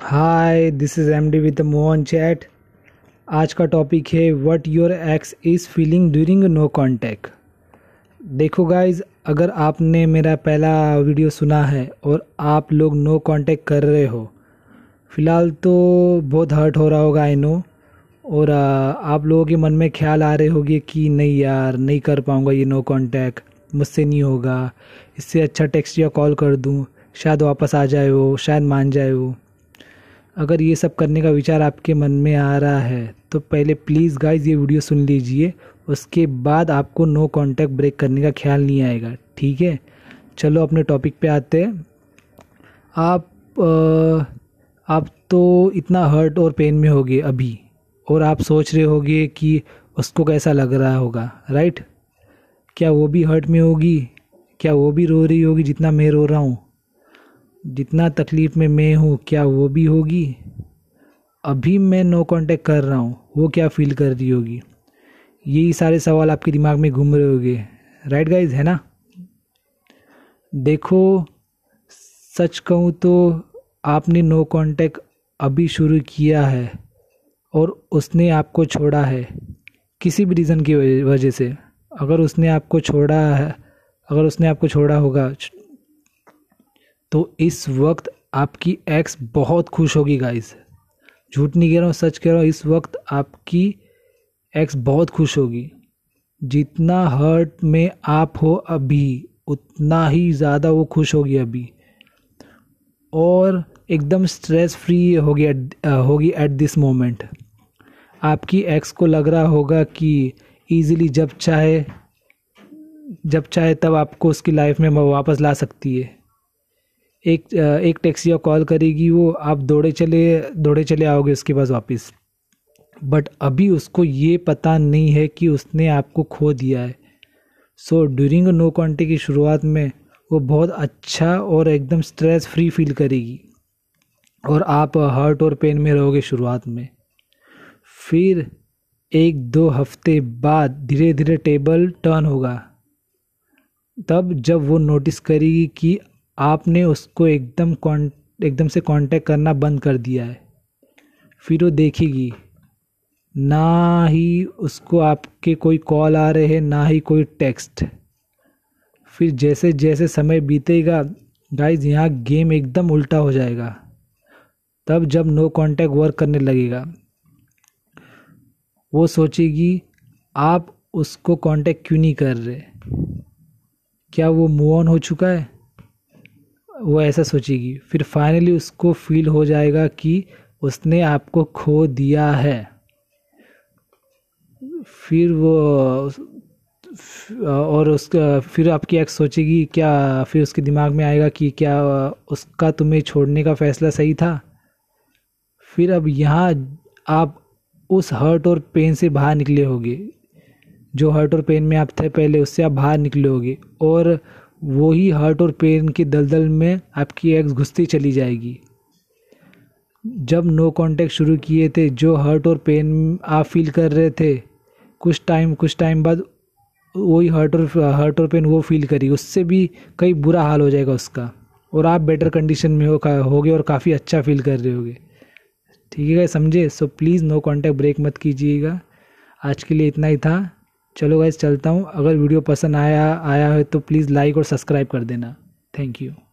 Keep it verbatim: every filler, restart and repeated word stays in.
Hi this is MD with Mohan chat. आज का topic है what your ex is feeling during no contact. देखो guys, अगर आपने मेरा पहला वीडियो सुना है और आप लोग नो कॉन्टैक्ट कर रहे हो, फ़िलहाल तो बहुत हर्ट हो रहा होगा आई नो, और आप लोगों के मन में ख्याल आ रहे होंगे कि नहीं यार नहीं कर पाऊँगा, ये नो कॉन्टैक्ट मुझसे नहीं होगा, इससे अच्छा टेक्स्ट या कॉल कर दूँ, शायद वापस आ जाए वो, शायद मान जाए वो। अगर ये सब करने का विचार आपके मन में आ रहा है तो पहले प्लीज़ गाइस ये वीडियो सुन लीजिए, उसके बाद आपको नो कांटेक्ट ब्रेक करने का ख्याल नहीं आएगा, ठीक है। चलो अपने टॉपिक पे आते हैं। आप आ, आप तो इतना हर्ट और पेन में होगे अभी, और आप सोच रहे होगे कि उसको कैसा लग रहा होगा, राइट। क्या वो भी हर्ट में होगी, क्या वो भी रो रही होगी जितना मैं रो रहा हूँ, जितना तकलीफ़ में मैं हूँ, क्या वो भी होगी। अभी मैं नो कांटेक्ट कर रहा हूँ, वो क्या फ़ील कर रही होगी, यही सारे सवाल आपके दिमाग में घूम रहे होंगे, राइट गाइज, है ना। देखो सच कहूँ तो आपने नो कांटेक्ट अभी शुरू किया है और उसने आपको छोड़ा है किसी भी रीज़न की वजह से। अगर उसने आपको छोड़ा है अगर उसने आपको छोड़ा होगा तो इस वक्त आपकी एक्स बहुत खुश होगी गाइस, झूठ नहीं कह रहा हूँ, सच कह रहा हूँ। इस वक्त आपकी एक्स बहुत खुश होगी। जितना हर्ट में आप हो अभी, उतना ही ज़्यादा वो खुश होगी अभी, और एकदम स्ट्रेस फ्री होगी होगी एट दिस मोमेंट। आपकी एक्स को लग रहा होगा कि ईज़िली जब चाहे जब चाहे तब आपको उसकी लाइफ में वापस ला सकती है। एक एक टैक्सी या कॉल करेगी वो, आप दौड़े चले दौड़े चले आओगे उसके पास वापस। बट अभी उसको ये पता नहीं है कि उसने आपको खो दिया है। सो ड्यूरिंग नो कॉन्टैक्ट की शुरुआत में वो बहुत अच्छा और एकदम स्ट्रेस फ्री फील करेगी, और आप हर्ट और पेन में रहोगे शुरुआत में। फिर एक दो हफ्ते बाद धीरे धीरे टेबल टर्न होगा, तब जब वो नोटिस करेगी कि आपने उसको एकदम कॉन् एकदम से कांटेक्ट करना बंद कर दिया है। फिर वो देखेगी ना ही उसको आपके कोई कॉल आ रहे हैं, ना ही कोई टेक्स्ट। फिर जैसे जैसे समय बीतेगा गाइस, यहाँ गेम एकदम उल्टा हो जाएगा, तब जब नो कांटेक्ट वर्क करने लगेगा। वो सोचेगी आप उसको कांटेक्ट क्यों नहीं कर रहे, क्या वो मूव ऑन हो चुका है, वो ऐसा सोचेगी। फिर फाइनली उसको फील हो जाएगा कि उसने आपको खो दिया है। फिर वो और उसका फिर आपकी एक्स सोचेगी क्या, फिर उसके दिमाग में आएगा कि क्या उसका तुम्हें छोड़ने का फ़ैसला सही था। फिर अब यहाँ आप उस हर्ट और पेन से बाहर निकले होगे, जो हर्ट और पेन में आप थे पहले, उससे आप बाहर निकले होगे, और वही हर्ट और पेन के दलदल में आपकी एक्स घुसती चली जाएगी। जब नो कांटेक्ट शुरू किए थे, जो हर्ट और पेन आप फील कर रहे थे, कुछ टाइम कुछ टाइम बाद वही हर्ट और हर्ट और पेन वो फील करी, उससे भी कई बुरा हाल हो जाएगा उसका, और आप बेटर कंडीशन में हो होगे और काफ़ी अच्छा फील कर रहे होगे, ठीक है समझे। So please no contact break मत कीजिएगा। आज के लिए इतना ही था, चलो गाइस चलता हूँ। अगर वीडियो पसंद आया आया है तो प्लीज़ लाइक और सब्सक्राइब कर देना। Thank you.